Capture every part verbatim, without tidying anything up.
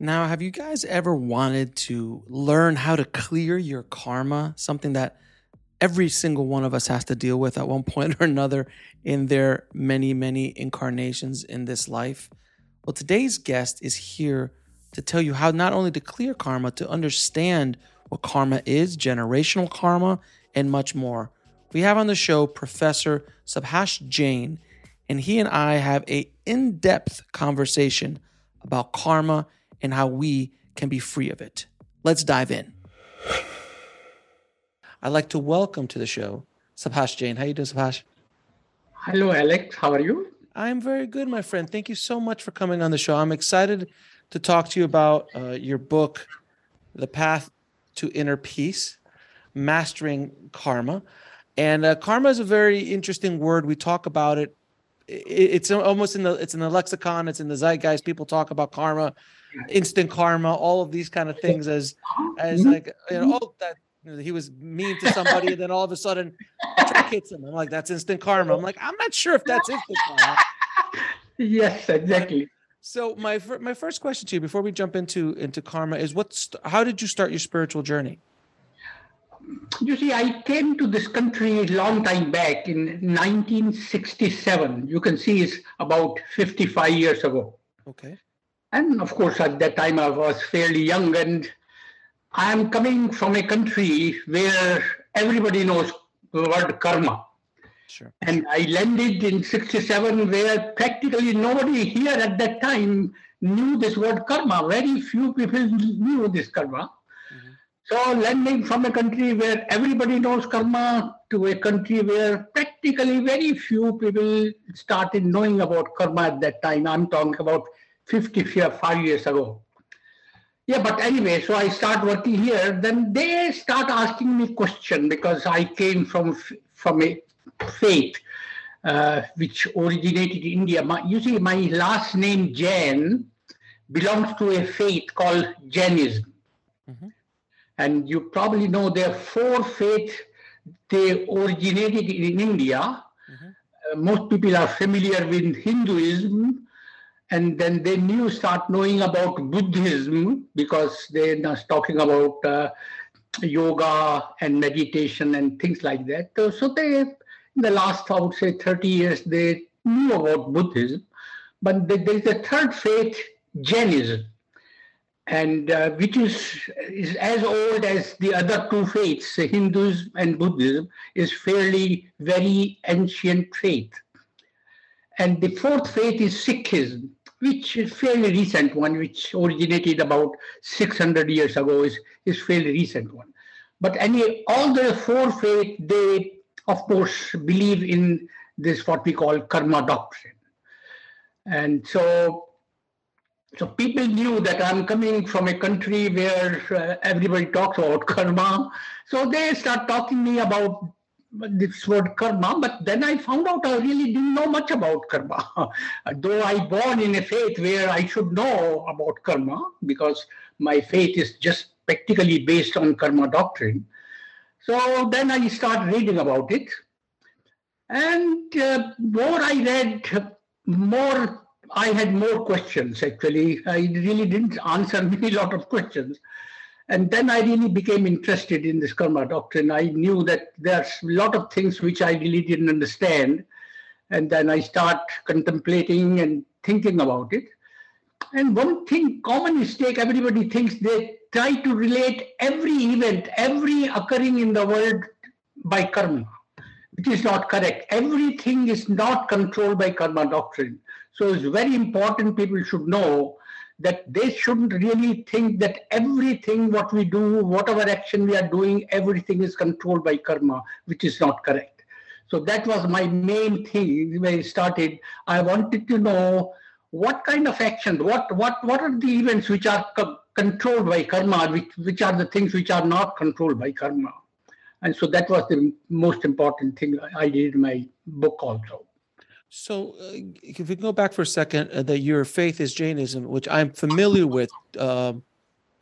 Now, have you guys ever wanted to learn how to clear your karma? Something that every single one of us has to deal with at one point or another in their many, many incarnations in this life. Well, today's guest is here to tell you how not only to clear karma, to understand what karma is, generational karma, and much more. We have on the show Professor Subhash Jain, and he and I have an in-depth conversation about karma and how we can be free of it. Let's dive in. I'd like to welcome to the show Subhash Jain. How are you doing, Subhash? Hello, Alex. How are you? I'm very good, my friend. Thank you so much for coming on the show. I'm excited to talk to you about uh, your book, The Path to Inner Peace, Mastering Karma. And uh, karma is a very interesting word. We talk about it. It's almost in the it's in the lexicon. It's in the zeitgeist. People talk about karma, instant karma, all of these kind of things as as like, you know, oh, that you know, he was mean to somebody, and then all of a sudden, a truck hits him. I'm like, that's instant karma. I'm like, I'm not sure if that's instant karma. Yes, exactly. So my my first question to you before we jump into into karma is what's how did you start your spiritual journey? You see, I came to this country a long time back in nineteen sixty-seven. You can see it's about fifty-five years ago. Okay. And of course, at that time, I was fairly young. And I'm coming from a country where everybody knows the word karma. Sure. And I landed in sixty-seven where practically nobody here at that time knew this word karma. Very few people knew this karma. So landing from a country where everybody knows karma to a country where practically very few people started knowing about karma at that time. I'm talking about fifty-five years ago. Yeah, but anyway, so I start working here. Then they start asking me questions because I came from from a faith uh, which originated in India. My, you see, my last name Jain belongs to a faith called Jainism. Mm-hmm. And you probably know there are four faiths, they originated in India. Mm-hmm. Uh, most people are familiar with Hinduism, and then they knew, start knowing about Buddhism because they're now talking about uh, yoga and meditation and things like that. So, so they, in the last, I would say, thirty years, they knew about Buddhism. But there is a third faith, Jainism. And uh, which is, is as old as the other two faiths, Hinduism and Buddhism, is fairly very ancient faith. And the fourth faith is Sikhism, which is fairly recent one, which originated about six hundred years ago, is, is fairly recent one. But anyway, all the four faiths, they, of course, believe in this, what we call karma doctrine. And so... So people knew that I'm coming from a country where uh, everybody talks about karma. So they start talking to me about this word karma, but then I found out I really didn't know much about karma. Though I born in a faith where I should know about karma because my faith is just practically based on karma doctrine. So then I start reading about it. And uh, more I read, more I had more questions, actually. I really didn't answer a lot of questions. And then I really became interested in this karma doctrine. I knew that there's a lot of things which I really didn't understand. And then I start contemplating and thinking about it. And one thing, common mistake everybody thinks, they try to relate every event, every occurring in the world by karma, which is not correct. Everything is not controlled by karma doctrine. So it's very important people should know that they shouldn't really think that everything what we do, whatever action we are doing, everything is controlled by karma, which is not correct. So that was my main thing when I started. I wanted to know what kind of action, what what what are the events which are co controlled by karma, which, which are the things which are not controlled by karma. And so that was the most important thing I did in my book also. So uh, if we go back for a second, uh, that your faith is Jainism, which I'm familiar with uh,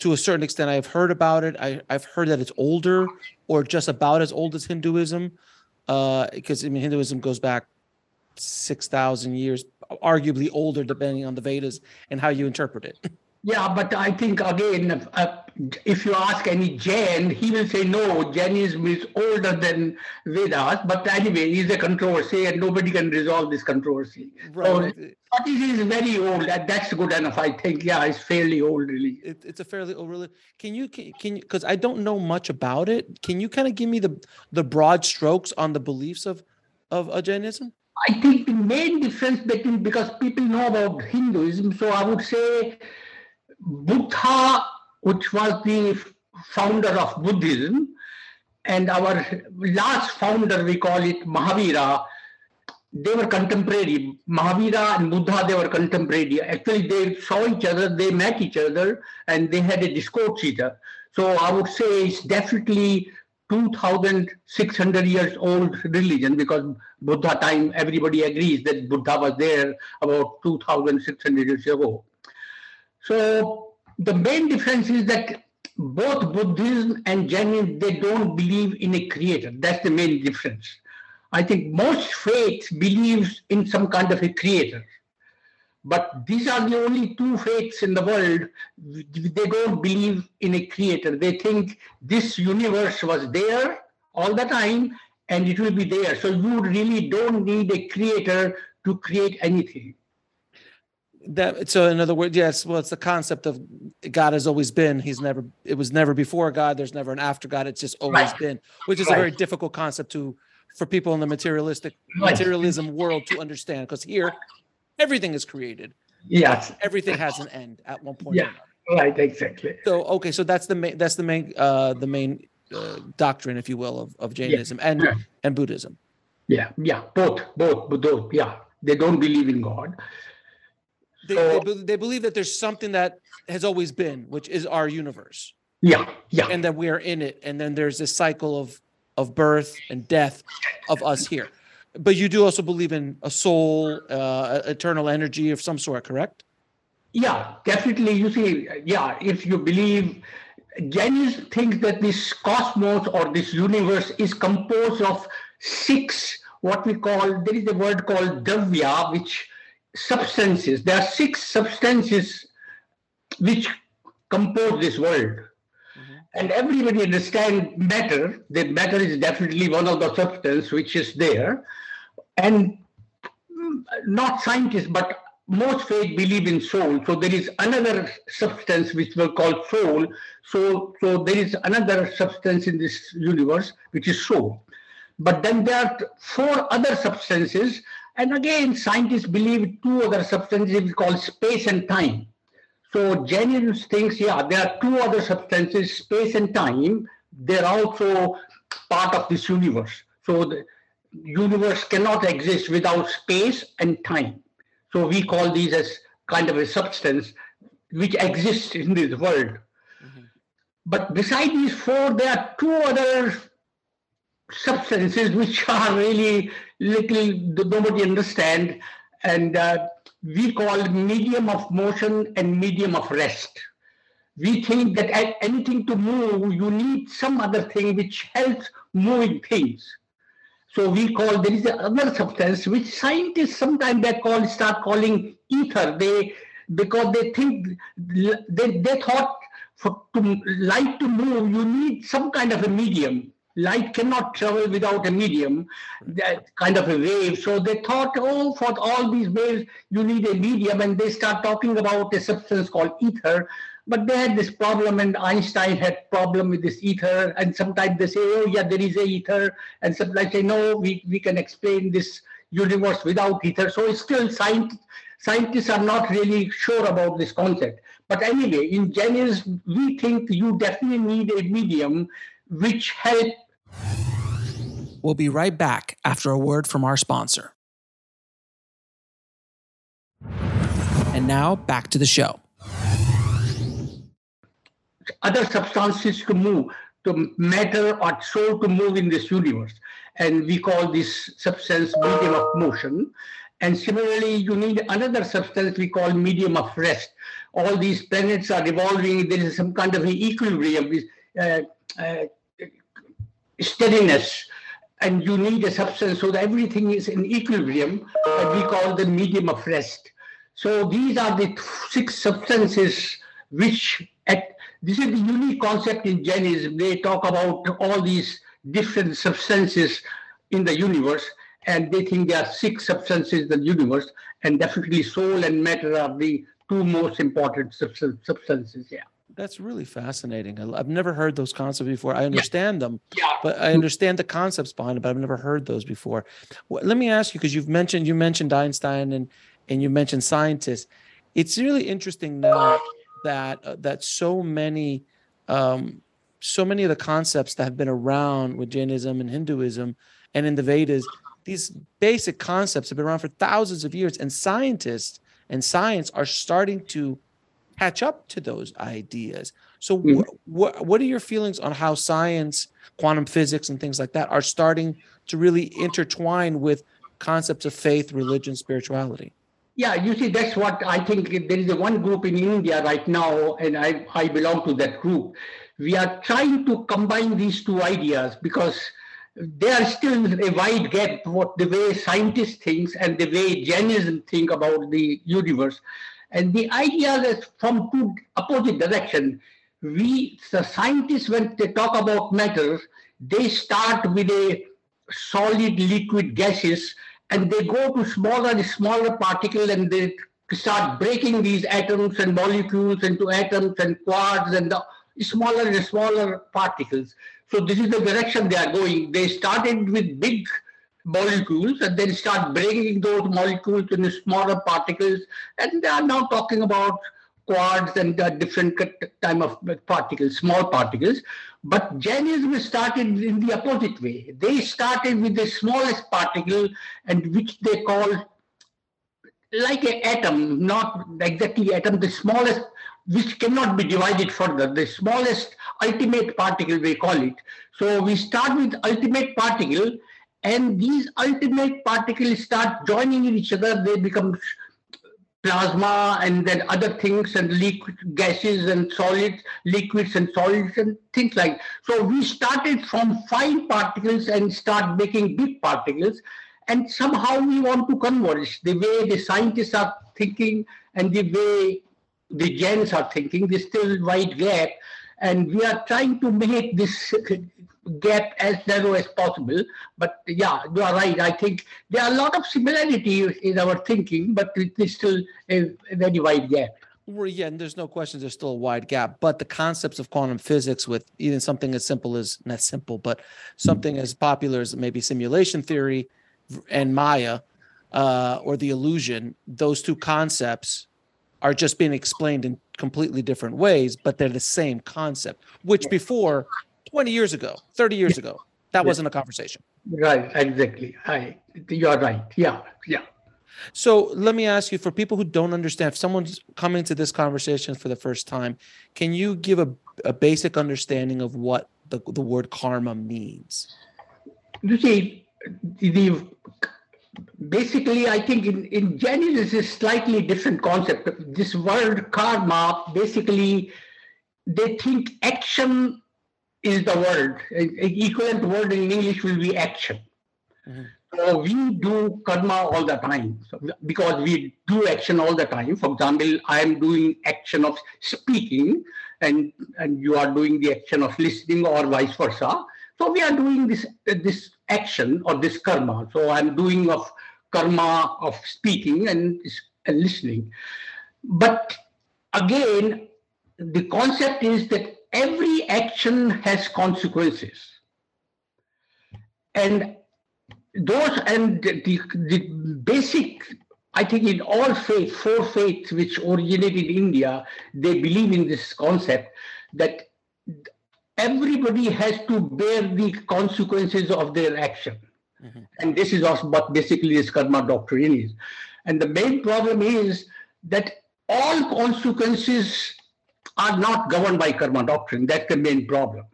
to a certain extent. I've heard about it. I, I've heard that it's older or just about as old as Hinduism, because uh, I mean, Hinduism goes back six thousand years, arguably older depending on the Vedas and how you interpret it. Yeah, but I think again, uh, if you ask any Jain, he will say no, Jainism is older than Vedas. But anyway, it's a controversy and nobody can resolve this controversy. Right. So, but it is very old, and that's good enough. I think, yeah, it's fairly old really. It, it's a fairly old religion. Can you, can, can you, because I don't know much about it, can you kind of give me the, the broad strokes on the beliefs of, of uh, Jainism? I think the main difference between, because people know about Hinduism, so I would say Buddha, which was the founder of Buddhism, and our last founder, we call it Mahavira, they were contemporary. Mahavira and Buddha, they were contemporary. Actually, they saw each other, they met each other, and they had a discourse either. So I would say it's definitely two thousand six hundred years old religion, because Buddha time, everybody agrees that Buddha was there about two thousand six hundred years ago. So the main difference is that both Buddhism and Jainism, they don't believe in a creator. That's the main difference. I think most faith believes in some kind of a creator. But these are the only two faiths in the world. They don't believe in a creator. They think this universe was there all the time and it will be there. So you really don't need a creator to create anything. That, so in other words, yes, well, it's the concept of God has always been. He's never, it was never before God. There's never an after God. It's just always right. been, which is right. a very difficult concept to, for people in the materialistic right. materialism world to understand. Because here, everything is created. Yes. Everything has an end at one point. Yeah. Right. Exactly. So, okay. So that's the main, that's the main, uh, the main uh, doctrine, if you will, of, of Jainism yeah. and, yeah. and Buddhism. Yeah. Yeah. Both, both, both. Yeah. They don't believe in God. They, so, they, they believe that there's something that has always been, which is our universe. Yeah, yeah. And that we are in it. And then there's this cycle of, of birth and death of us here. But you do also believe in a soul, uh, eternal energy of some sort, correct? Yeah, definitely. You see, yeah, if you believe, Jainism thinks that this cosmos or this universe is composed of six, what we call, there is a word called Dravya, which substances. There are six substances which compose this world. Mm-hmm. And everybody understands matter. The matter is definitely one of the substances which is there. And not scientists, but most faith believe in soul. So there is another substance which we call soul. So, so there is another substance in this universe which is soul. But then there are four other substances. And again, scientists believe two other substances called space and time. So Jainism thinks, yeah, there are two other substances, space and time. They're also part of this universe. So the universe cannot exist without space and time. So we call these as kind of a substance which exists in this world. Mm-hmm. But besides these four, there are two other substances which are really little, nobody understands, and uh, we call medium of motion and medium of rest. We think that anything to move, you need some other thing which helps moving things. So we call, there is another substance which scientists sometimes they call, start calling ether. They, because they think, they, they thought for to, light to move, you need some kind of a medium. light cannot travel without a medium, that kind of a wave. So they thought, oh, for all these waves, you need a medium. And they start talking about a substance called ether. But they had this problem, and Einstein had problem with this ether. And sometimes they say, oh, yeah, there is a ether. And sometimes they say, no, we, we can explain this universe without ether. So it's still science, scientists are not really sure about this concept. But anyway, in Jainism, we think you definitely need a medium which help. We'll be right back after a word from our sponsor. And now back to the show. Other substances to move, to matter or soul to move in this universe. And we call this substance medium of motion. And similarly, you need another substance we call medium of rest. All these planets are revolving. There is some kind of an equilibrium, uh, uh, steadiness. And you need a substance so that everything is in equilibrium. And we call the medium of rest. So these are the six substances which at this is the unique concept in Jainism. They talk about all these different substances in the universe, and they think there are six substances in the universe, and definitely soul and matter are the two most important substances. Yeah, that's really fascinating. I've never heard those concepts before. I understand yeah. them, yeah. but I understand the concepts behind it, but I've never heard those before. Well, let me ask you, because you've mentioned you mentioned Einstein and and you mentioned scientists. It's really interesting now that uh, that so many um, so many of the concepts that have been around with Jainism and Hinduism and in the Vedas, these basic concepts have been around for thousands of years, and scientists and science are starting to catch up to those ideas. So mm-hmm. wh- wh- what are your feelings on how science, quantum physics and things like that are starting to really intertwine with concepts of faith, religion, spirituality? Yeah, you see, that's what I think. There is a one group in India right now, and I, I belong to that group. We are trying to combine these two ideas because there is still a wide gap what the way scientists think and the way Jainism think about the universe. And the idea is from two opposite directions. We, the scientists, when they talk about matter, they start with a solid, liquid, gases, and they go to smaller and smaller particles, and they start breaking these atoms and molecules into atoms and quarks and the smaller and smaller particles. So this is the direction they are going. They started with big molecules and then start breaking those molecules into smaller particles. And they are now talking about quarks and uh, different type of particles, small particles. But Jainism started in the opposite way. They started with the smallest particle, and which they call like an atom, not exactly atom, the smallest, which cannot be divided further, the smallest ultimate particle, we call it. So we start with ultimate particle, and these ultimate particles start joining in each other. They become plasma and then other things and liquid gases and solids, liquids and solids and things like that. So we started from fine particles and start making big particles, and somehow we want to converge the way the scientists are thinking and the way the Jains are thinking. There's still wide gap, and we are trying to make this gap as narrow as possible. But yeah, you are right. I think there are a lot of similarities in our thinking, but it is still a very wide gap. Well, yeah, and there's no question there's still a wide gap. But the concepts of quantum physics, with even something as simple as, not simple, but something as popular as maybe simulation theory and Maya uh, or the illusion, those two concepts are just being explained in completely different ways, but they're the same concept, which before twenty years ago, thirty years yeah. ago, that yeah. wasn't a conversation. Right, exactly. I, you're right. Yeah, yeah. So let me ask you, for people who don't understand, if someone's coming to this conversation for the first time, can you give a, a basic understanding of what the, the word karma means? You see, the, basically, I think in, in Jainism, this is a slightly different concept. This word karma, basically, they think action is the word. An equivalent word in English will be action. Mm-hmm. So we do karma all the time, so, because we do action all the time. For example, I am doing action of speaking, and, and you are doing the action of listening, or vice versa. So we are doing this, uh, this action or this karma. So I'm doing of karma of speaking and, and listening. But again, the concept is that every action has consequences. And those, and the, the basic, I think in all faith, four faiths which originated in India, they believe in this concept that everybody has to bear the consequences of their action. Mm-hmm. And this is also what basically this karma doctrine is. And the main problem is that all consequences are not governed by karma doctrine. That's the main problem.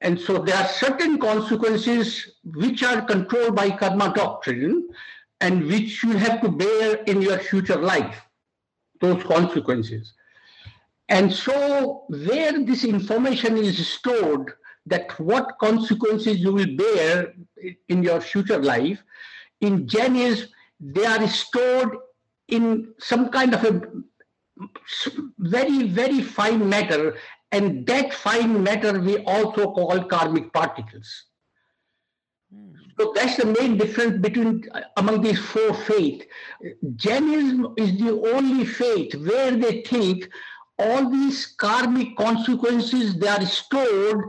And so there are certain consequences which are controlled by karma doctrine and which you have to bear in your future life, those consequences. And so where this information is stored, that what consequences you will bear in your future life, in Jainism, they are stored in some kind of a very, very fine matter, and that fine matter we also call karmic particles. Mm. So that's the main difference between among these four faiths. Jainism is the only faith where they think all these karmic consequences, they are stored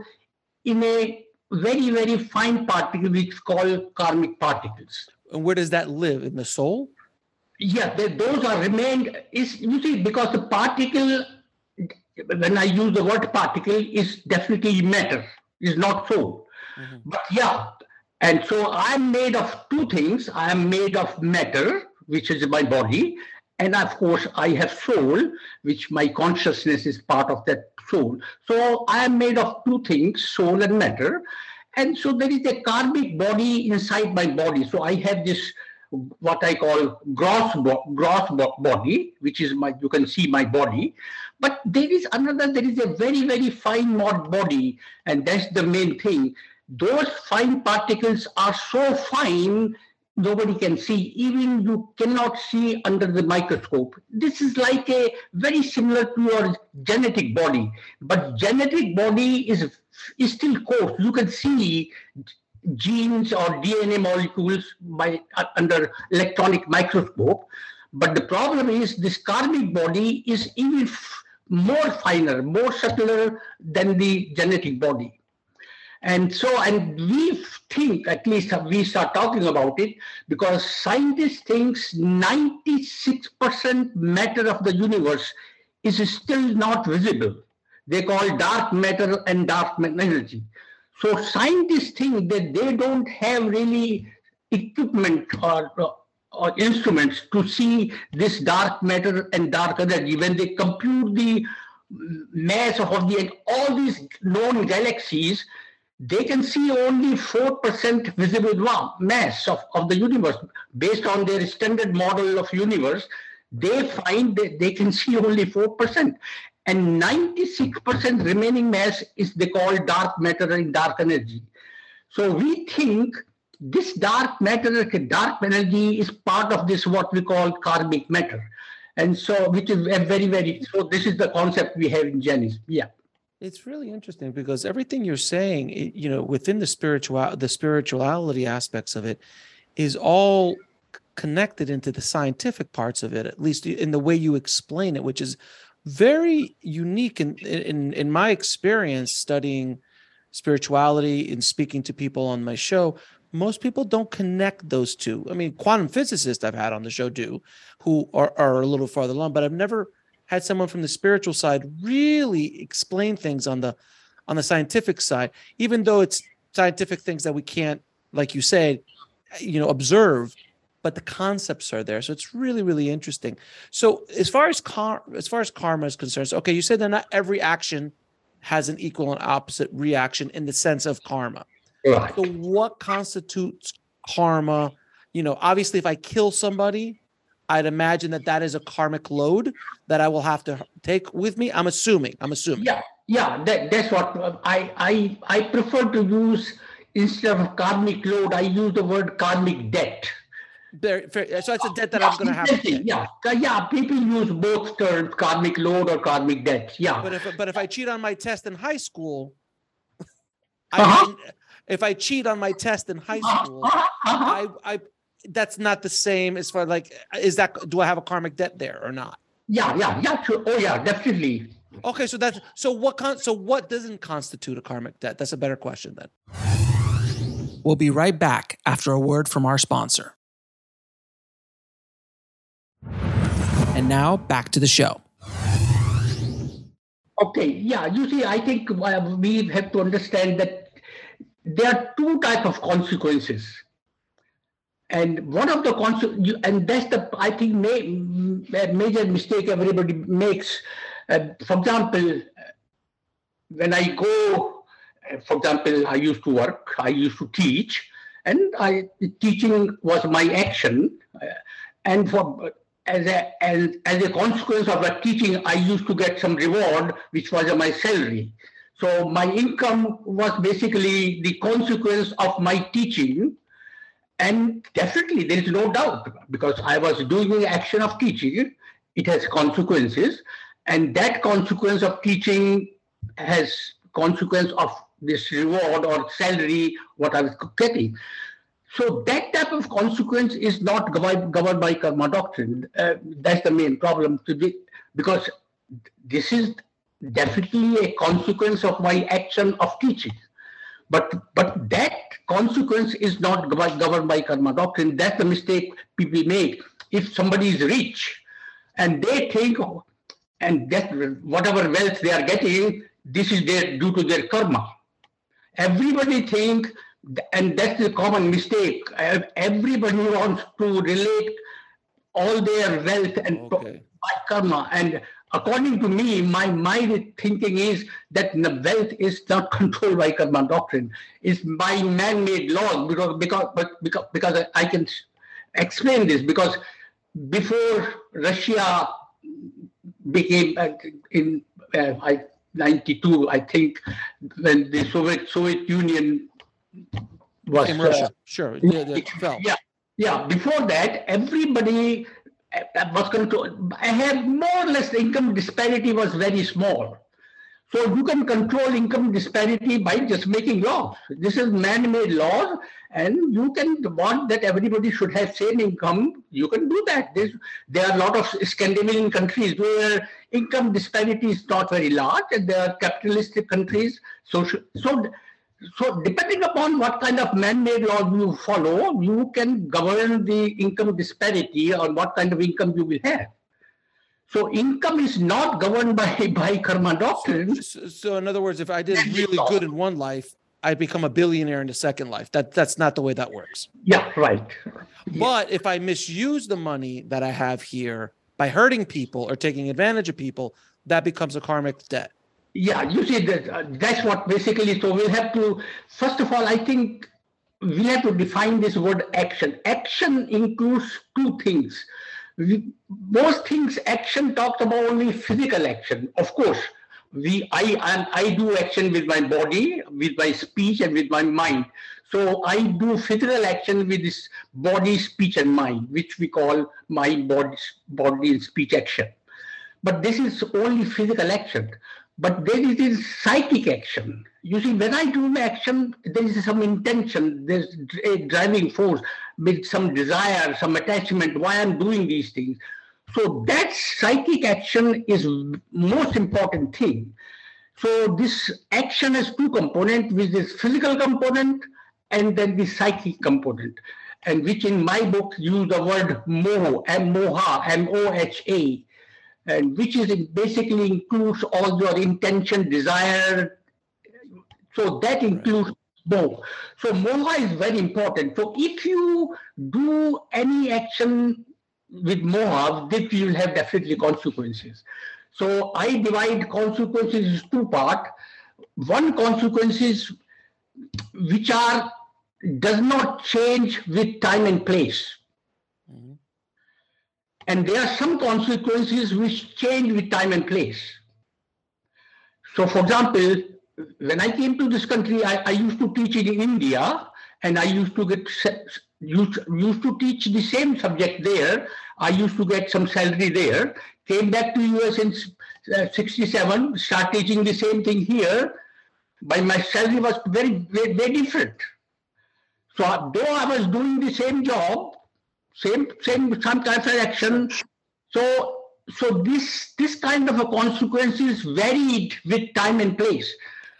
in a very, very fine particle which we call karmic particles. And where does that live? In the soul? Yeah, they, those are remained, is, you see, because the particle, when I use the word particle, is definitely matter, is not soul. Mm-hmm. But yeah, and so I'm made of two things. I am made of matter, which is my body, and of course I have soul, which my consciousness is part of that soul. So I am made of two things, soul and matter. And so there is a karmic body inside my body. So I have this, what I call gross, bo gross bo body, which is my, you can see my body, but there is another, there is a very, very fine mod body, and that's the main thing. Those fine particles are so fine, nobody can see, even you cannot see under the microscope. This is like a very similar to your genetic body, but genetic body is, is still coarse. You can see genes or D N A molecules by uh, under electronic microscope, but the problem is this karmic body is even more finer, more subtler than the genetic body. And so, and we think, at least we start talking about it, because scientists think ninety-six percent matter of the universe is still not visible. They call dark matter and dark energy. So scientists think that they don't have really equipment or, or instruments to see this dark matter and dark energy. When they compute the mass of the, all these known galaxies, they can see only four percent visible mass of, of the universe. Based on their standard model of universe, they find that they can see only four percent. And ninety-six percent remaining mass is they call dark matter and dark energy. So we think this dark matter, dark energy is part of this what we call karmic matter. And so which is a very, very, so this is the concept we have in Jainism. Yeah. It's really interesting because everything you're saying, you know, within the spiritual, the spirituality aspects of it is all connected into the scientific parts of it, at least in the way you explain it, which is very unique in, in, in my experience studying spirituality and speaking to people on my show. Most people don't connect those two. I mean, quantum physicists I've had on the show do, who are, are a little farther along, but I've never had someone from the spiritual side really explain things on the on the scientific side, even though it's scientific things that we can't, like you said, you know, observe. But the concepts are there. So it's really, really interesting. So as far as, car as far as karma is concerned, okay, you said that not every action has an equal and opposite reaction in the sense of karma. Right. So what constitutes karma? You know, obviously, if I kill somebody, I'd imagine that that is a karmic load that I will have to take with me. I'm assuming, I'm assuming. Yeah, yeah, that, that's what I, I, I prefer to use. Instead of karmic load, I use the word karmic debt. There, so it's a debt that yeah, I'm going to have to pay. Yeah, yeah. People use both terms, karmic load or karmic debt. Yeah. But if but if I cheat on my test in high school, Uh-huh. I, if I cheat on my test in high school, uh-huh. I, I that's not the same as far like, is that, do I have a karmic debt there or not? Yeah, yeah, yeah. Sure. Oh, yeah, definitely. Okay, so that's so what con- so what doesn't constitute a karmic debt? That's a better question then. We'll be right back after a word from our sponsor. And now back to the show. Okay, yeah, you see, I think uh, we have to understand that there are two types of consequences. And one of the consequences, and that's the, I think, ma- major mistake everybody makes. Uh, for example, when I go, for example, I used to work, I used to teach, and I teaching was my action. Uh, and for as a as, as a consequence of that teaching, I used to get some reward, which was my salary. So my income was basically the consequence of my teaching. And definitely, there is no doubt, because I was doing an action of teaching, it has consequences. And that consequence of teaching has consequence of this reward or salary, what I was getting. So that type of consequence is not governed, governed by karma doctrine. Uh, that's the main problem today, because this is definitely a consequence of my action of teaching. But but that consequence is not governed, governed by karma doctrine. That's the mistake people make. If somebody is rich and they think, oh, and that whatever wealth they are getting, this is their, due to their karma. Everybody think, and that's the common mistake. Everybody wants to relate all their wealth and okay. by karma. And according to me, my mind thinking is that the wealth is not controlled by karma doctrine. It's by man-made laws, because because because, because I can explain this, because before Russia became uh, in uh, I, ninety-two, I think, when the Soviet Soviet Union was in Russia. Uh, sure, yeah, it, fell. yeah, yeah. Before that, everybody was controlled. I have more or less the income disparity was very small, so you can control income disparity by just making laws. This is man-made laws, and you can want that everybody should have same income. You can do that. There's, there are a lot of Scandinavian countries where income disparity is not very large, and there are capitalistic countries. So, so, so depending upon what kind of man-made law you follow, you can govern the income disparity or what kind of income you will have. So income is not governed by, by karma doctrine. So, so in other words, if I did really good in one life, I become a billionaire in the second life. That that's not the way that works. Yeah, right. But yeah. if I misuse the money that I have here by hurting people or taking advantage of people, that becomes a karmic debt. Yeah, you see, that, uh, that's what basically, so we'll have to, first of all, I think we have to define this word action. Action includes two things. We, most things, action talked about only physical action, of course. We, I, I, I do action with my body, with my speech, and with my mind. So I do physical action with this body, speech, and mind, which we call mind, body, body, and speech action. But this is only physical action. But then it is psychic action. You see, when I do action, there is some intention, there's a driving force, with some desire, some attachment, why I'm doing these things. So that psychic action is most important thing. So this action has two components, which is physical component and then the psychic component, and which in my book use the word moha, M-O-H-A, M O H A, and which is basically includes all your intention, desire. So that includes moha. So moha is very important. So if you do any action with moha, this you will have definitely consequences. So I divide consequences into two parts. One, consequences which are does not change with time and place. Mm-hmm. And there are some consequences which change with time and place. So for example, when I came to this country, I, I used to teach in India, and I used to get used, used to teach the same subject there. I used to get some salary there. Came back to U S in sixty-seven, start teaching the same thing here. by myself, it was very, very, very different. So though I was doing the same job, same, same, some types of action, so so this this kind of a consequences varied with time and place.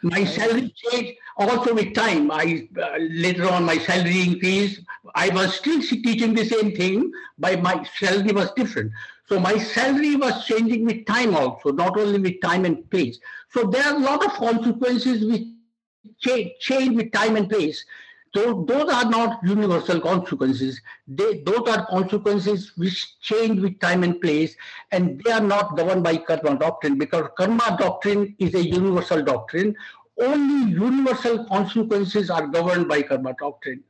My salary changed also with time. I uh, later on my salary increased. I was still teaching the same thing, but my salary was different. So my salary was changing with time also, not only with time and place. So there are a lot of consequences which change, change with time and place. So those are not universal consequences. They, those are consequences which change with time and place, and they are not governed by karma doctrine, because karma doctrine is a universal doctrine. Only universal consequences are governed by karma doctrine.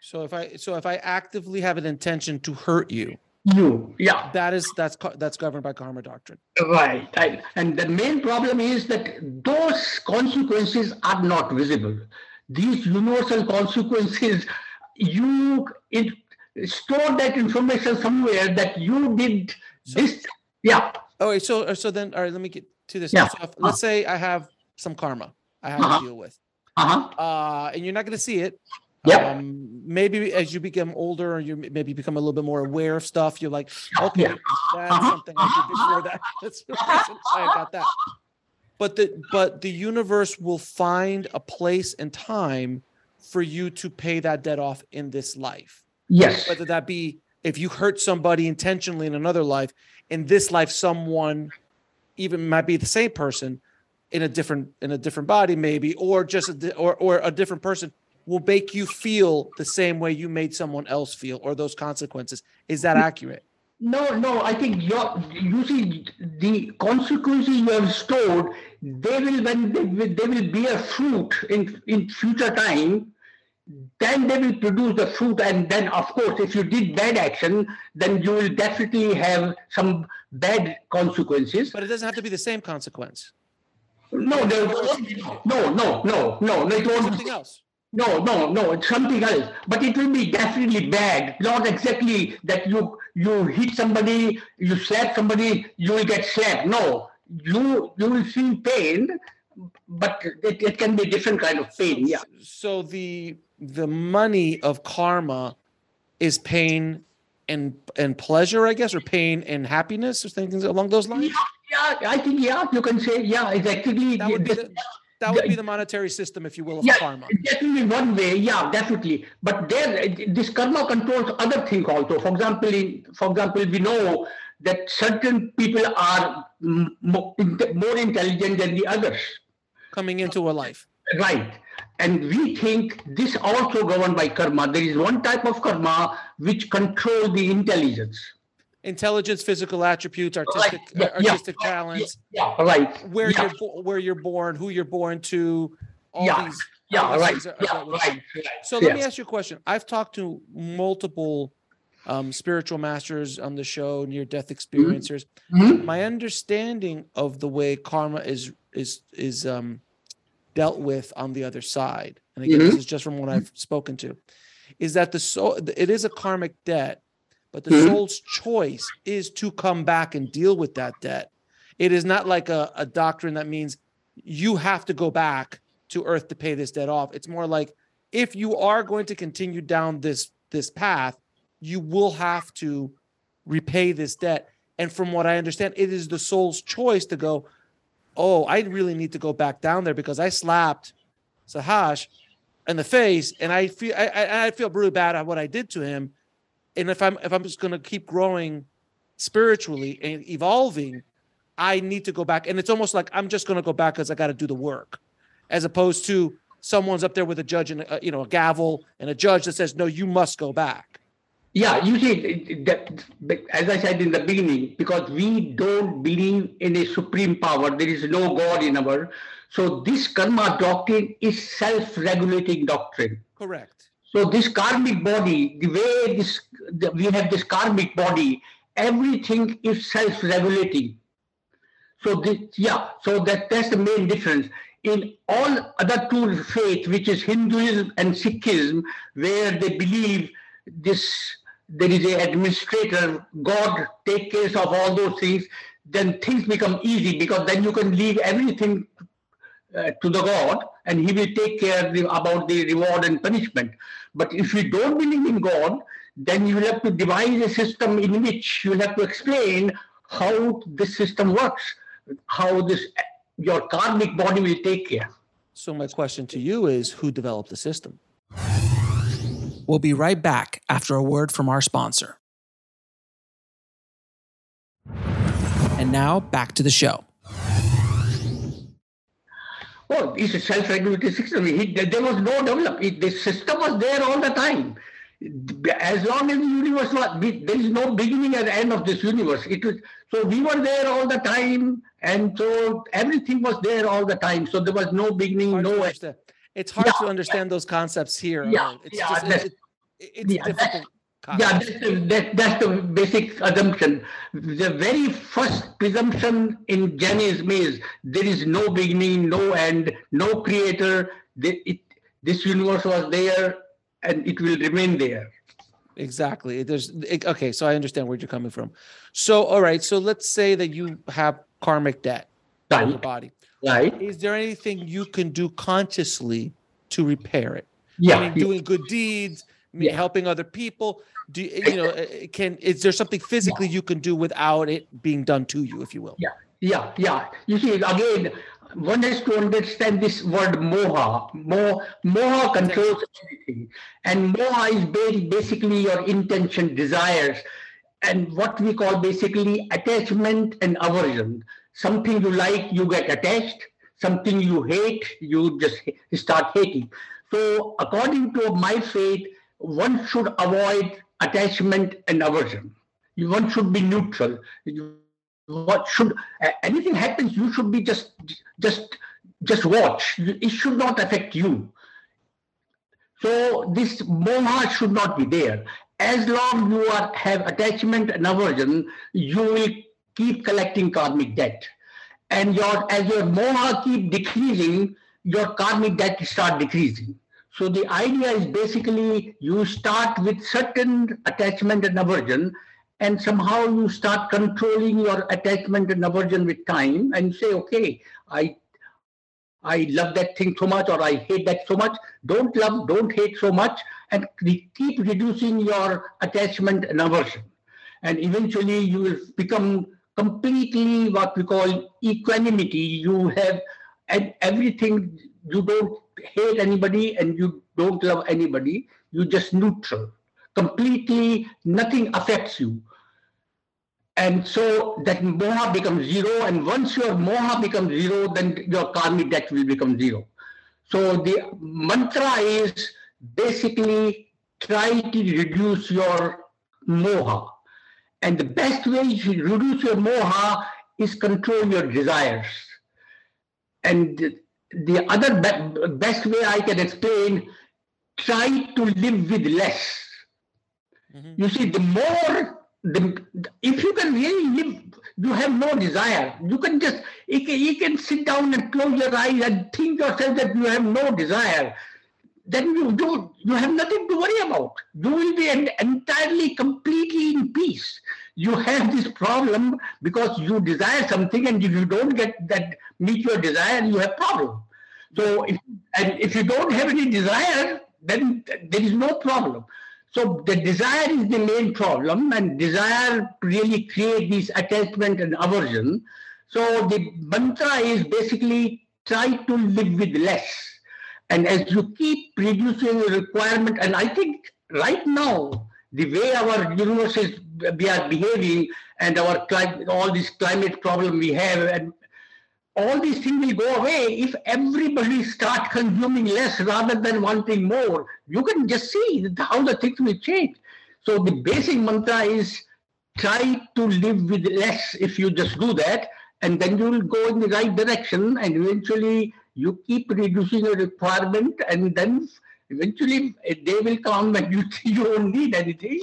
So if I so if I actively have an intention to hurt you, you yeah, that is that's that's governed by karma doctrine. Right, right. And the main problem is that those consequences are not visible. These universal consequences, you it, store that information somewhere that you did so, this. Yeah. Oh, okay, so so then, all right. Let me get to this. Yeah. So if, let's uh-huh. say I have some karma I have uh-huh. to deal with, uh-huh. uh, and you're not going to see it. Yeah. Um, maybe as you become older, or you maybe become a little bit more aware of stuff, you're like, okay, yeah. that's uh-huh. something I did before that. That's I got that. But the, but the universe will find a place and time for you to pay that debt off in this life. Yes. Whether that be if you hurt somebody intentionally in another life, in this life, someone even might be the same person in a different in a different body maybe, or just a, or or a different person will make you feel the same way you made someone else feel, or those consequences. Is that accurate? No, no, I think your, you see, the consequences you have stored, they will, when they will, they will bear fruit in, in future time, then they will produce the fruit. And then, of course, if you did bad action, then you will definitely have some bad consequences. But it doesn't have to be the same consequence. No, there won't, no, no, no, no, no, it won't. Something else. No, no, no, it's something else. But it will be definitely bad. Not exactly that you you hit somebody, you slap somebody, you will get slapped. No, you you will feel pain, but it, it can be a different kind of pain. Yeah. So the the money of karma is pain and and pleasure, I guess, or pain and happiness, or things along those lines. Yeah, yeah I think yeah, you can say yeah, exactly. That would be the- That would be the monetary system, if you will, of yeah, karma. Definitely one way, yeah, definitely. But there, this karma controls other things also. For example, in, for example, we know that certain people are more, more intelligent than the others. Coming into a life. Right. And we think this also governed by karma. There is one type of karma which controls the intelligence. Intelligence, physical attributes, artistic, right. yeah, artistic yeah. talents, yeah. Yeah. Right. where yeah. you're where you're born, who you're born to, all yeah. these. Yeah, right. Are, yeah. right. So yeah. let me ask you a question. I've talked to multiple um, spiritual masters on the show, near-death experiencers. Mm-hmm. My understanding of the way karma is is is um, dealt with on the other side, and again, mm-hmm. this is just from what I've spoken to, is that the soul, it is a karmic debt. But the mm-hmm. soul's choice is to come back and deal with that debt. It is not like a, a doctrine that means you have to go back to earth to pay this debt off. It's more like if you are going to continue down this, this path, you will have to repay this debt. And from what I understand, it is the soul's choice to go, oh, I really need to go back down there because I slapped Subhash in the face and I feel I, I feel really bad at what I did to him. And if I'm if I'm just going to keep growing spiritually and evolving, I need to go back. And it's almost like I'm just going to go back because I got to do the work, as opposed to someone's up there with a judge and a, you know a gavel and a judge that says, no, you must go back. Yeah, you see, that, as I said in the beginning, because we don't believe in a supreme power, there is no God in our. So this karma doctrine is self-regulating doctrine. Correct. So this karmic body, the way this the, we have this karmic body, everything is self-regulating. So this, yeah, so that, that's the main difference. In all other two faiths, which is Hinduism and Sikhism, where they believe this there is an administrator, God take care of all those things, then things become easy because then you can leave everything uh, to the God. and he will take care about the reward and punishment. But if you don't believe in God, then you will have to devise a system in which you will have to explain how this system works, how this your karmic body will take care. So my question to you is, who developed the system? We'll be right back after a word from our sponsor. And now, back to the show. Well, it's a self-regulated system. It, there was no development. The system was there all the time. As long as the universe was, there is no beginning and end of this universe. It was, so we were there all the time, and so everything was there all the time. So there was no beginning, no end. It's hard yeah, to understand yeah. those concepts here. Yeah, I mean, it's yeah, just, it, it, it's yeah, difficult. Yeah, that's the, that, that's the basic assumption. The very first presumption in Jainism is there is no beginning, no end, no creator. The, it, this universe was there and it will remain there. Exactly. There's it, okay, so I understand where you're coming from. So, all right, so let's say that you have karmic debt right. on your body. Right. Is there anything you can do consciously to repair it? Yeah. I mean, doing good deeds, yeah. helping other people. Do you, you know? Can is there something physically yeah. you can do without it being done to you, if you will? Yeah, yeah, yeah. You see, again, one has to understand this word moha. Mo, moha controls everything, and moha is basically your intention, desires, and what we call basically attachment and aversion. Something you like, you get attached. Something you hate, you just start hating. So, according to my faith, one should avoid attachment and aversion. One should be neutral. You, what should anything happens, you should be just, just, just watch. It should not affect you. So this moha should not be there. As long you are have attachment and aversion, you will keep collecting karmic debt, and your as your moha keep decreasing, your karmic debt start decreasing. So the idea is basically you start with certain attachment and aversion, and somehow you start controlling your attachment and aversion with time, and say, okay, I I love that thing so much, or I hate that so much. Don't love, don't hate so much, and keep reducing your attachment and aversion. And eventually you will become completely what we call equanimity. You have and everything, you don't hate anybody and you don't love anybody, you're just neutral. Completely, nothing affects you. And so that moha becomes zero, and once your moha becomes zero, then your karmic debt will become zero. So the mantra is basically try to reduce your moha. And the best way to reduce your moha is control your desires. And the other be- best way I can explain, try to live with less. Mm-hmm. You see, the more, the, if you can really live, you have no desire. You can just, you can, you can sit down and close your eyes and think yourself that you have no desire. Then you do, you have nothing to worry about. You will be en- entirely, completely in peace. You have this problem because you desire something, and if you don't get that, meet your desire, you have problem. So, if, and if you don't have any desire, then there is no problem. So the desire is the main problem, and desire really creates this attachment and aversion. So the mantra is basically try to live with less. And as you keep reducing your requirement, and I think right now, the way our universe is, we are behaving, and our climate, all this climate problem we have, and all these things will go away if everybody starts consuming less rather than wanting more. You can just see how the things will change. So the basic mantra is try to live with less. If you just do that, and then you will go in the right direction, and eventually you keep reducing your requirement, and then eventually a day will come when you you won't need anything,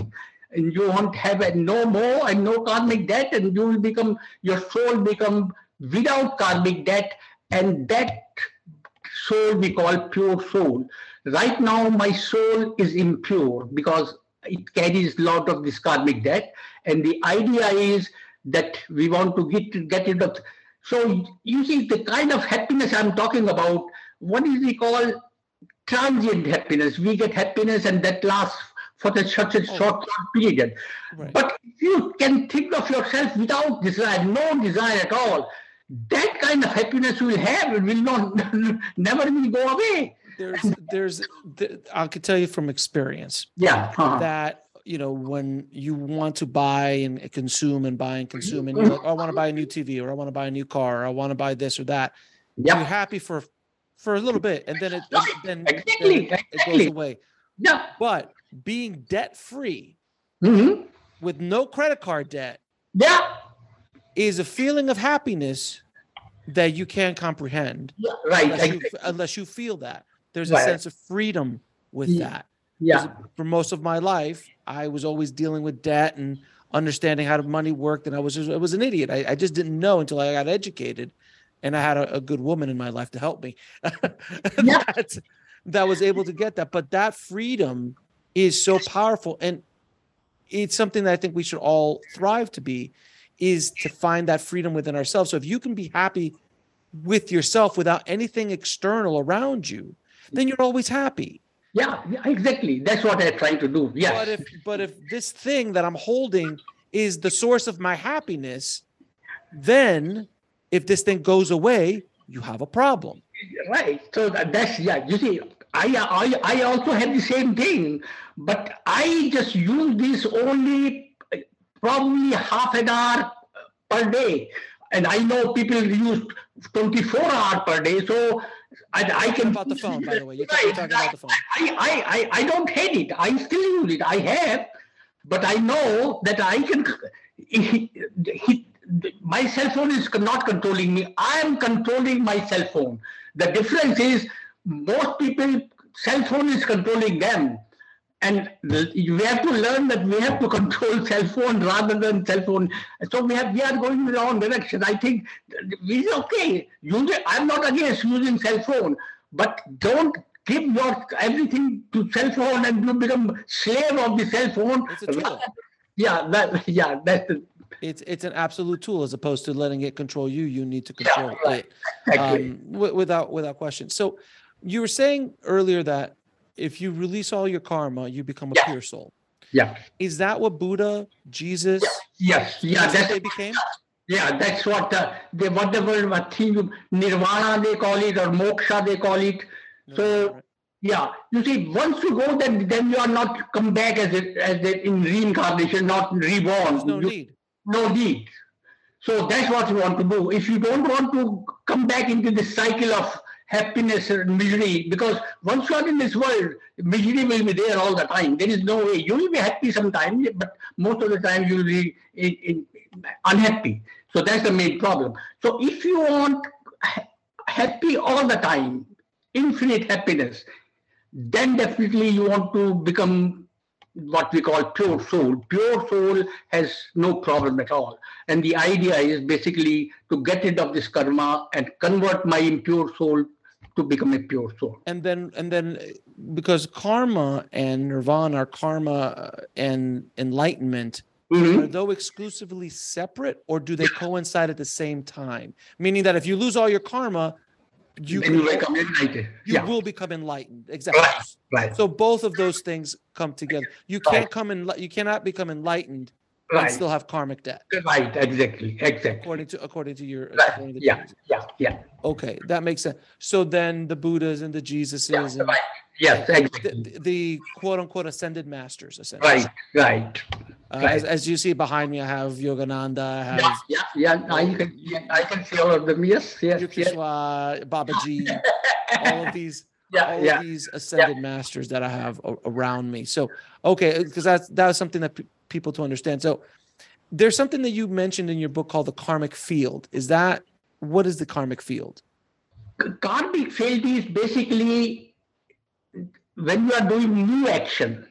and you won't have a no more and no karmic debt, and you will become, your soul become without karmic debt, and that soul we call pure soul. Right now my soul is impure because it carries a lot of this karmic debt, and the idea is that we want to get, get rid of. So you see the kind of happiness I'm talking about, One is we call transient happiness. We get happiness and that lasts for the such a short period. Right. But if you can think of yourself without desire, no desire at all, that kind of happiness you will have, it will not, never will go away. There's, there's, I could tell you from experience. Yeah. Uh-huh. That, you know, when you want to buy and consume and buy and consume, and you're like, oh, I want to buy a new T V, or I want to buy a new car, or I want to buy this or that. Yeah. You're happy for, for a little bit, and then it, no, then, exactly, then it exactly. goes away. No. But being debt free, mm-hmm. with no credit card debt, yeah. is a feeling of happiness that you can't comprehend. Yeah, right. Unless, exactly. you, unless you feel that. There's right. a sense of freedom with yeah. that. Yeah. For most of my life, I was always dealing with debt and understanding how the money worked. And I was just, I was an idiot. I, I just didn't know until I got educated. And I had a, a good woman in my life to help me that, that was able to get that. But that freedom is so powerful. And it's something that I think we should all thrive to be, is to find that freedom within ourselves. So if you can be happy with yourself without anything external around you, then you're always happy. Yeah, exactly. That's what I try to do. Yeah. But if, but if this thing that I'm holding is the source of my happiness, then if this thing goes away, you have a problem. Right. So that's, yeah, you see, I, I, I also have the same thing, but I just use this only probably half an hour per day. And I know people use twenty-four hours per day. So I, I can about the phone, by the way. You're talking about the phone. I, I, I, I don't hate it. I still use it. I have, but I know that I can. He, he, my cell phone is not controlling me. I am controlling my cell phone. The difference is most people, cell phone is controlling them. And we have to learn that we have to control cell phone rather than cell phone. So we have we are going in the wrong direction. I think it's okay. Use it. I'm not against using cell phone, but don't give your everything to cell phone and you become slave of the cell phone. It's a tool. Yeah, that, yeah, that's the, It's it's an absolute tool as opposed to letting it control you. You need to control yeah, right. it um, w- without without question. So you were saying earlier that if you release all your karma, you become a yeah. pure soul. Yeah. Is that what Buddha, Jesus? Yes. Yeah. That's, that's what they became? Yeah. That's what the, the whatever thing, nirvana they call it, or moksha they call it. No, so, right. yeah. You see, once you go, then, then you are not come back as it, as it in reincarnation, not reborn. There's no you, need. No need. So that's what you want to do. If you don't want to come back into the cycle of happiness and misery, because once you are in this world, misery will be there all the time. There is no way. You will be happy sometimes, but most of the time you will be in, in, unhappy. So that's the main problem. So if you want ha- happy all the time, infinite happiness, then definitely you want to become what we call pure soul. Pure soul has no problem at all. And the idea is basically to get rid of this karma and convert my impure soul to become a pure soul. And then, and then, because karma and nirvana, are karma and enlightenment, mm-hmm. are those exclusively separate, or do they coincide at the same time? Meaning that if you lose all your karma, you, can, you, become enlightened. you yeah. will become enlightened. Exactly. Right. Right. So both of those things come together. You can't right. come in. You cannot become enlightened right. and still have karmic debt. Right. Exactly. Exactly. According to according to your right. according to yeah. Jesus. Yeah. Yeah. Okay, that makes sense. So then the Buddhas and the Jesuses yeah. and right. yes, exactly. the, the quote unquote ascended masters, essentially. Right. Right. Uh, right. As, as you see behind me, I have Yogananda. I have, yeah, yeah, yeah. I can, yeah, I can see all of them. Yes, yes, yes. Babaji, all of these, yeah, all yeah. of these ascended yeah. masters that I have a- around me. So, okay, because that's that was something that p- people to understand. So, there's something that you mentioned in your book called the karmic field. Is that what is the karmic field? Karmic field is basically when you are doing new action,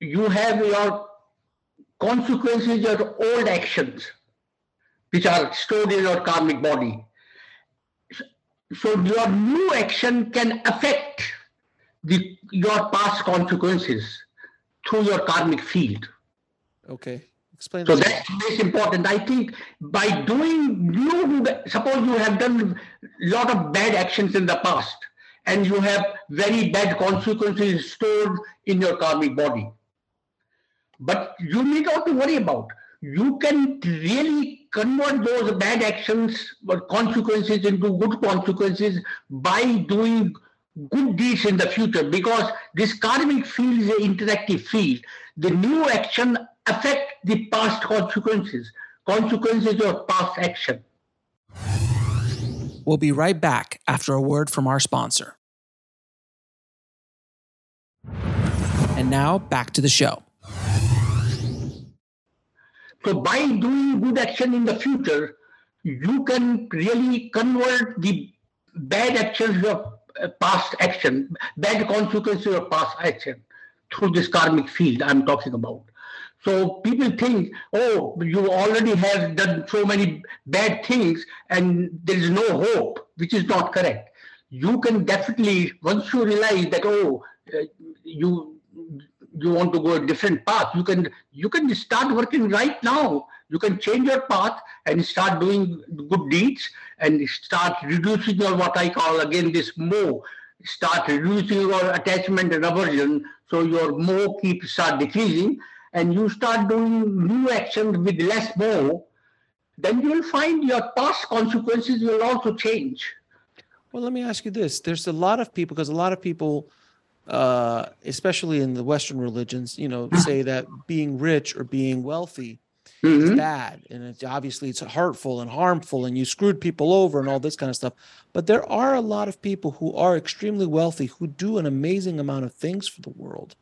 you have your consequences are old actions, which are stored in your karmic body. So your new action can affect the, your past consequences through your karmic field. Okay, explain. So that. that's important. I think by doing new, suppose you have done lot of bad actions in the past, and you have very bad consequences stored in your karmic body. But you need not to worry about. You can really convert those bad actions or consequences into good consequences by doing good deeds in the future, because this karmic field is an interactive field. The new action affects the past consequences, consequences of past action. We'll be right back after a word from our sponsor. And now back to the show. So by doing good action in the future, you can really convert the bad actions of past action, bad consequences of past action through this karmic field I'm talking about. So people think, oh, you already have done so many bad things and there is no hope, which is not correct. You can definitely, once you realize that, oh, you you want to go a different path, you can you can start working right now. You can change your path and start doing good deeds and start reducing your, what I call again this moh, start reducing your attachment and aversion, so your moh keeps start decreasing, and you start doing new actions with less moh, then you will find your past consequences will also change. Well, let me ask you this. There's a lot of people, because a lot of people, uh, especially in the Western religions, you know, say that being rich or being wealthy Mm-hmm. is bad, and it's obviously it's hurtful and harmful, and you screwed people over and all this kind of stuff. But there are a lot of people who are extremely wealthy who do an amazing amount of things for the world,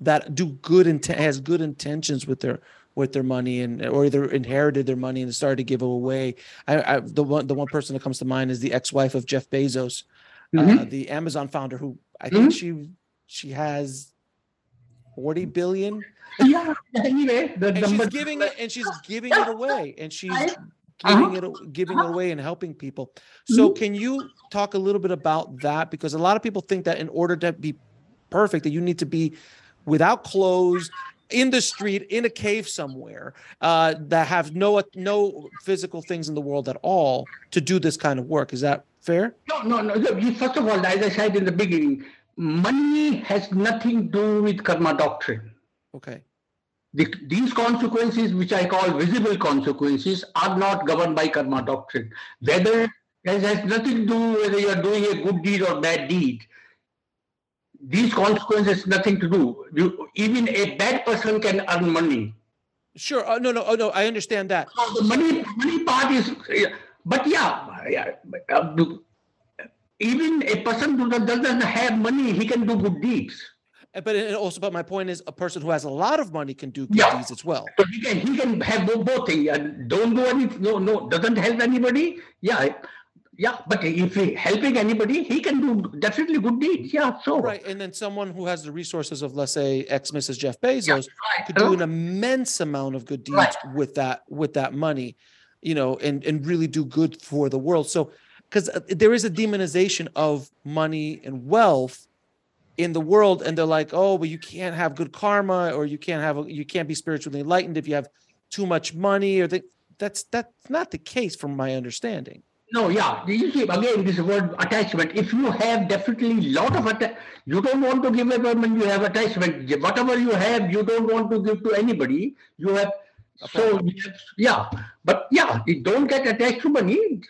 that do good and int- has good intentions with their with their money, and or they inherited their money and started to give it away. I, I the one the one person that comes to mind is the ex-wife of Jeff Bezos, mm-hmm. uh, the Amazon founder, who I think mm-hmm. she she has forty billion. Yeah, anyway, the and number she's giving it, and she's giving it away, and she's giving it, giving it away, and helping people. So, can you talk a little bit about that? Because a lot of people think that in order to be perfect, that you need to be without clothes, in the street, in a cave somewhere, uh, that have no no physical things in the world at all to do this kind of work. Is that fair? No, no, no. First of all, as I said in the beginning, money has nothing to do with karma doctrine. Okay. The, these consequences, which I call visible consequences, are not governed by karma doctrine. Whether it has nothing to do whether you are doing a good deed or bad deed. These consequences nothing to do. You, even a bad person can earn money. Sure. Oh, no, no, oh, no. I understand that. So the money, money part is, but yeah, yeah. Even a person who doesn't have money, he can do good deeds. But it also, but my point is, a person who has a lot of money can do good yeah. deeds as well. So he can he can have both things. Don't do any no no doesn't help anybody. Yeah, yeah. But if he helping anybody, he can do definitely good deeds. Yeah, sure. Right, and then someone who has the resources of, let's say, ex Missus Jeff Bezos yeah, right. could do an immense amount of good deeds right. with that with that money, you know, and and really do good for the world. So, because there is a demonization of money and wealth in the world, and they're like, oh, but you can't have good karma, or you can't have a, you can't be spiritually enlightened if you have too much money, or the, that's that's not the case from my understanding. No, yeah, you see again this word attachment. If you have definitely lot of atta- you don't want to give up when you have attachment. Whatever you have, you don't want to give to anybody. You have so yeah, but yeah, you don't get attached to money.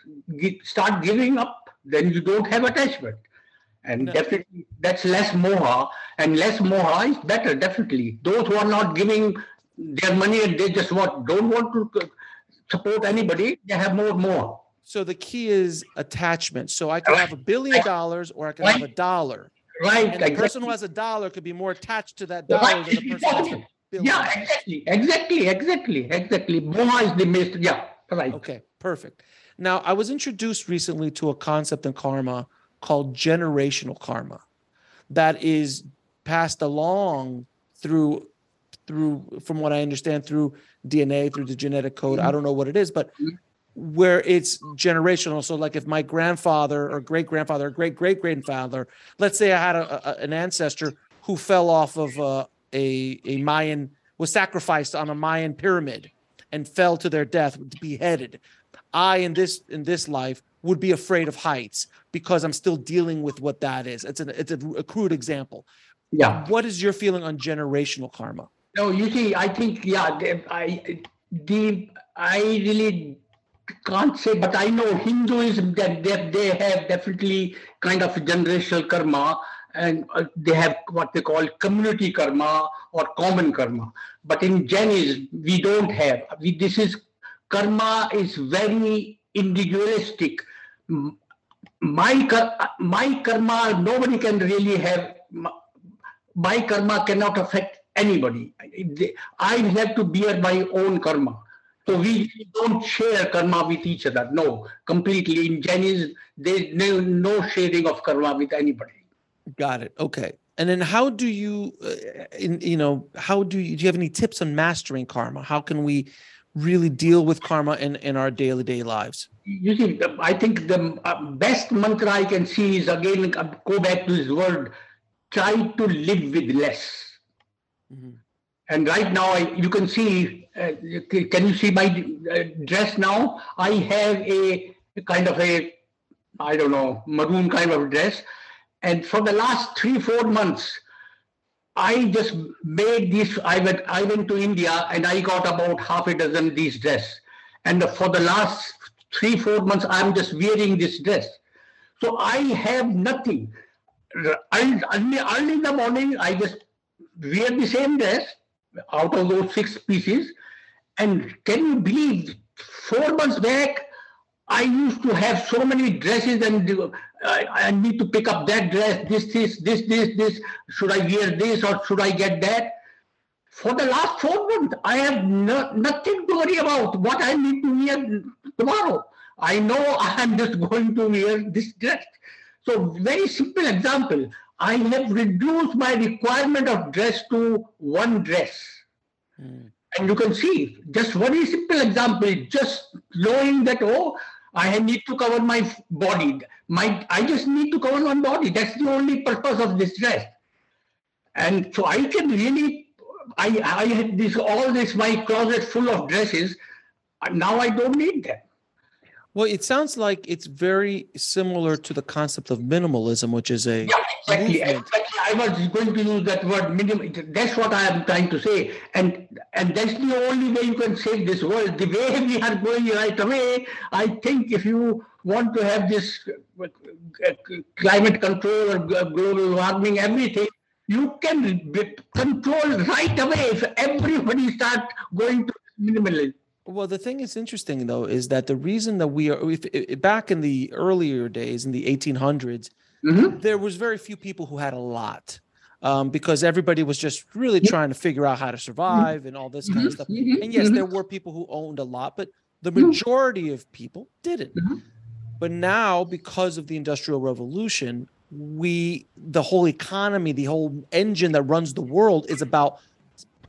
Start giving up, then you don't have attachment. And no. definitely that's less moha, and less moha is better, definitely. Those who are not giving their money and they just want, don't want to support anybody, they have more moha. So the key is attachment. So I can right. have a billion dollars or I can right. have a dollar. Right. And the exactly. person who has a dollar could be more attached to that dollar right. than the person who has a billion. Yeah, exactly, exactly, exactly, exactly. Moha is the most, yeah, right. Okay, perfect. Now, I was introduced recently to a concept in karma called generational karma that is passed along through through from what I understand through D N A, through the genetic code. I don't know what it is, but where it's generational. So like if my grandfather or great-grandfather or great-great-grandfather, let's say I had a, a, an ancestor who fell off of a, a, a Mayan, was sacrificed on a Mayan pyramid and fell to their death, beheaded I in this in this life would be afraid of heights because I'm still dealing with what that is. It's an it's a, a crude example. Yeah. What is your feeling on generational karma? No, you see, I think yeah, I the I really can't say, but I know Hinduism that they, they have definitely kind of generational karma, and they have what they call community karma or common karma. But in Jainism, we don't have. We, this is karma is very individualistic. My my karma, nobody can really have. My karma cannot affect anybody. I have to bear my own karma. So we don't share karma with each other. No, completely. In Jainism, there's no, no sharing of karma with anybody. Got it. Okay. And then how do you, uh, in, you know, how do you, do you have any tips on mastering karma? How can we really deal with karma in, in our day-to-day lives? You see, I think the best mantra I can see is, again, go back to this word, try to live with less. Mm-hmm. And right now, I, you can see, uh, can you see my uh, dress now? I have a kind of a, I don't know, maroon kind of dress. And for the last three, four months, I just made this, I went, I went to India and I got about half a dozen these dress. And for the last three, four months, I'm just wearing this dress. So I have nothing. Early, early in the morning, I just wear the same dress out of those six pieces. And can you believe, four months back, I used to have so many dresses and uh, I need to pick up that dress, this, this, this, this, this. Should I wear this or should I get that? For the last four months, I have no, nothing to worry about what I need to wear tomorrow. I know I'm just going to wear this dress. So very simple example. I have reduced my requirement of dress to one dress. Mm. And you can see, just one simple example, just knowing that, oh, I need to cover my body. My, I just need to cover my body. That's the only purpose of this dress. And so I can really, I, I had this, all this, my closet full of dresses. And now I don't need them. Well, it sounds like it's very similar to the concept of minimalism, which is a... Yeah, exactly. exactly. I was going to use that word, minimalism. That's what I am trying to say. And and that's the only way you can save this world. The way we are going right away, I think if you want to have this climate control or global warming, everything, you can control right away if everybody starts going to minimalism. Well, the thing is interesting, though, is that the reason that we are if, if, back in the earlier days, in the eighteen hundreds, mm-hmm. there was very few people who had a lot um, because everybody was just really yeah. trying to figure out how to survive mm-hmm. and all this mm-hmm. kind of stuff. Mm-hmm. And yes, mm-hmm. there were people who owned a lot, but the majority mm-hmm. of people didn't. Mm-hmm. But now, because of the Industrial Revolution, we the whole economy, the whole engine that runs the world is about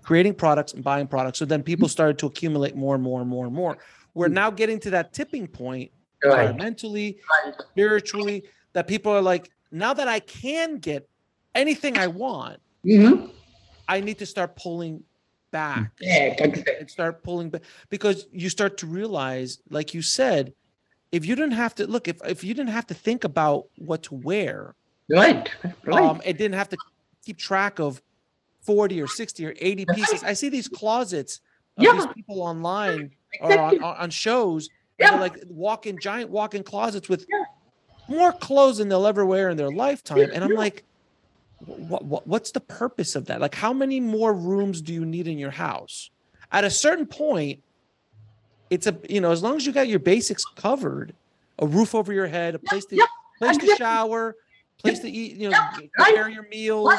creating products and buying products. So then people started to accumulate more and more and more and more. We're now getting to that tipping point right. environmentally, right. spiritually, that people are like, now that I can get anything I want, mm-hmm. I need to start pulling back yeah, and start pulling back. Because you start to realize, like you said, if you didn't have to, look, if, if you didn't have to think about what to wear, right, right. Um, it didn't have to keep track of forty or sixty or eighty pieces. I see these closets of yeah. these people online or on, on shows yeah. like walk-in, giant walk-in closets with yeah. more clothes than they'll ever wear in their lifetime. And I'm like, what, what, what's the purpose of that? Like, how many more rooms do you need in your house? At a certain point, it's a, you know, as long as you got your basics covered, a roof over your head, a place to, yeah. place to shower, place to eat, you know, yeah. prepare your meals.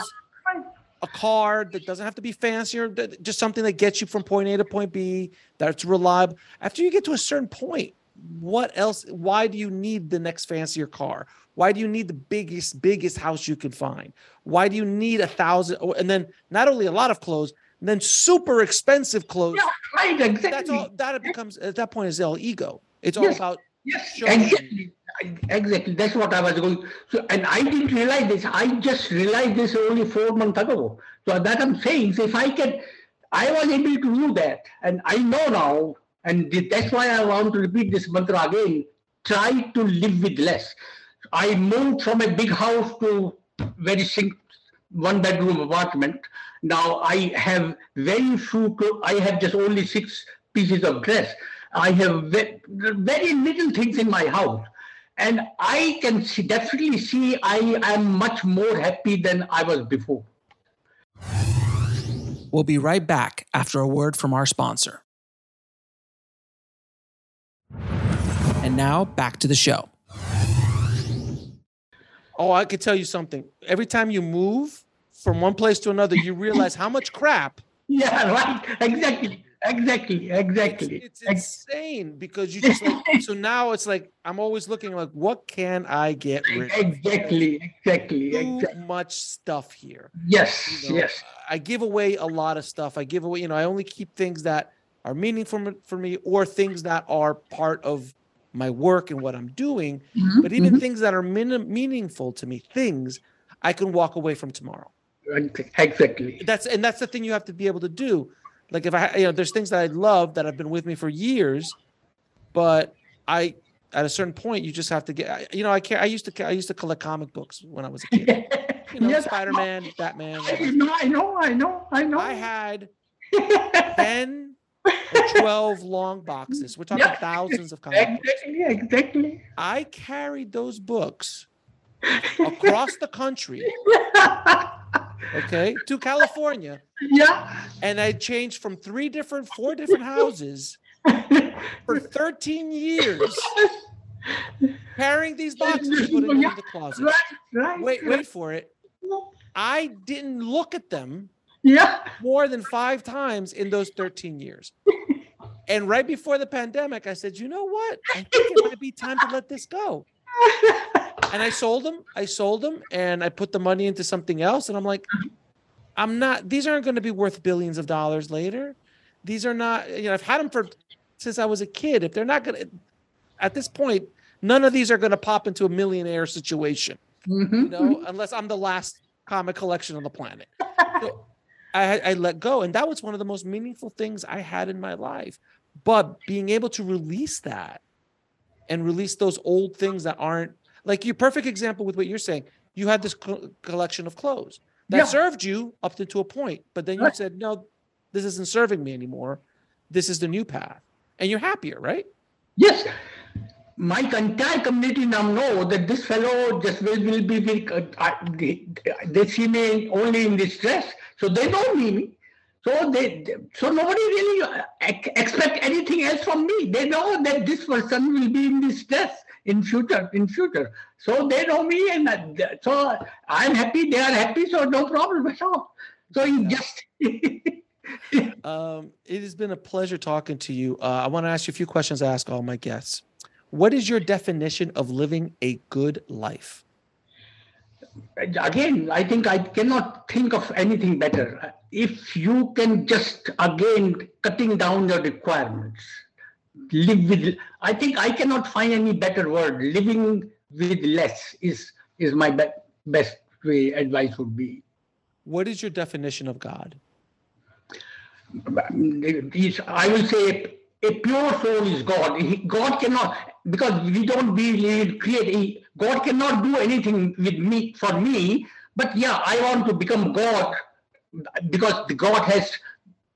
A car that doesn't have to be fancier, just something that gets you from point A to point B, that's reliable. After you get to a certain point, what else? Why do you need the next fancier car? Why do you need the biggest, biggest house you can find? Why do you need a thousand? And then not only a lot of clothes, and then super expensive clothes. Yeah, right, exactly. That's all, that becomes, at that point, is all ego. It's all yes, about yes, showing exactly. Exactly. That's what I was going. So, and I didn't realize this. I just realized this only four months ago. So that I'm saying, so if I can, I was able to do that, and I know now And that's why I want to repeat this mantra again. Try to live with less. I moved from a big house to very simple one bedroom apartment. Now I have very few, I have just only six pieces of dress. I have very, very little things in my house. And I can see, definitely see I am much more happy than I was before. We'll be right back after a word from our sponsor. And now back to the show. Oh, I could tell you something. Every time you move from one place to another, you realize how much crap. Yeah, right. Exactly. Exactly. Exactly. It's, it's insane because you just like, so now it's like, I'm always looking like, what can I get rid of? Exactly. Exactly. Too exactly. much stuff here. Yes. You know, yes. I give away a lot of stuff. I give away, you know, I only keep things that are meaningful for me or things that are part of my work and what I'm doing, mm-hmm, but even mm-hmm. things that are min- meaningful to me, things I can walk away from tomorrow. Exactly. That's and that's the thing you have to be able to do. Like if I, you know, there's things that I love that have been with me for years, but I, at a certain point, you just have to get. You know, I can't. I used to. I used to collect comic books when I was a kid. You know, yes, Spider-Man, I Batman. No, I know, I know, I know. I had ten. twelve long boxes. We're talking yeah. thousands of comics. Exactly, exactly. I carried those books across the country, okay, to California. Yeah. And I changed from three different, four different houses for thirteen years, carrying these boxes, putting them in the closet. Right, right, wait, right. wait for it. I didn't look at them. Yeah, more than five times in those thirteen years. And right before the pandemic, I said, you know what? I think it might be time to let this go. And I sold them. I sold them and I put the money into something else. And I'm like, I'm not, these aren't going to be worth billions of dollars later. These are not, you know, I've had them for since I was a kid. If they're not going to, at this point, none of these are going to pop into a millionaire situation, mm-hmm, you know, mm-hmm. unless I'm the last comic collection on the planet. So, I, I let go. And that was one of the most meaningful things I had in my life. But being able to release that and release those old things that aren't like your perfect example with what you're saying. You had this co- collection of clothes that yeah. served you up to, to a point, but then you right. said, no, this isn't serving me anymore. This is the new path. And you're happier, right? Yes. My entire community now know that this fellow just will, will be, uh, they see me only in distress. So they don't need me. So they, so nobody really expect anything else from me. They know that this person will be in distress in future, in future. So they know me and so I'm happy, they are happy, so no problem at all. So you just... um, it has been a pleasure talking to you. Uh, I want to ask you a few questions I ask all my guests. What is your definition of living a good life? Again, I think I cannot think of anything better. If you can just, again, cutting down your requirements, live with, I think I cannot find any better word. Living with less is, is my be- best way advice would be. What is your definition of God? I will say a pure soul is God. He, God cannot, because we don't believe, create, he, God cannot do anything with me, for me, but yeah, I want to become God because God has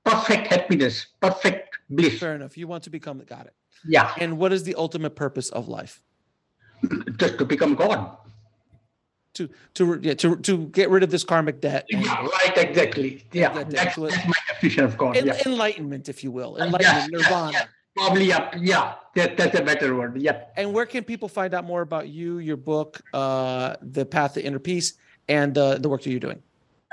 perfect happiness, perfect bliss. Fair enough. You want to become, got it. Yeah. And what is the ultimate purpose of life? Just to become God. To to yeah, to to get rid of this karmic debt. Yeah, right, exactly. Yeah, that that's, that's my definition of God. En- yeah. Enlightenment, if you will. Enlightenment, yeah, nirvana. Yeah, yeah. Probably, up. yeah, that, that's a better word, yeah. And where can people find out more about you, your book, uh, The Path to Inner Peace, and uh, the work that you're doing?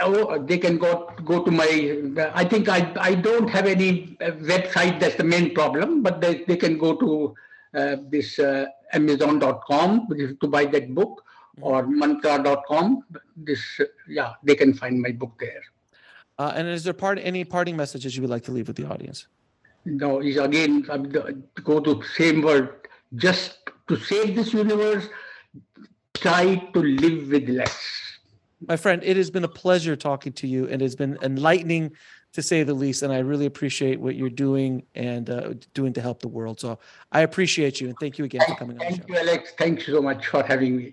Oh, they can go go to my, I think I, I don't have any website, that's the main problem, but they, they can go to uh, this uh, amazon dot com to buy that book. Or mantra dot com. This, yeah, they can find my book there. Uh, and is there part any parting messages you would like to leave with the audience? No, is again go to same word. Just to save this universe, try to live with less. My friend, it has been a pleasure talking to you, and it's been enlightening to say the least. And I really appreciate what you're doing and uh, doing to help the world. So I appreciate you. And thank you again for coming on the show. Thank you, Alex. Thank you so much for having me.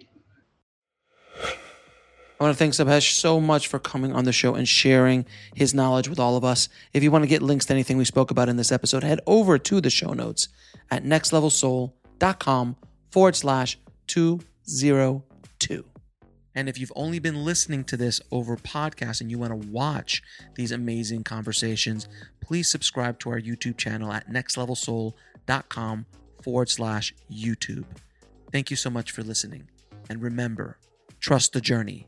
I want to thank Subhash so much for coming on the show and sharing his knowledge with all of us. If you want to get links to anything we spoke about in this episode, head over to the show notes at nextlevelsoul.com forward slash 202. And if you've only been listening to this over podcast and you want to watch these amazing conversations, please subscribe to our YouTube channel at nextlevelsoul.com forward slash YouTube. Thank you so much for listening. And remember, trust the journey.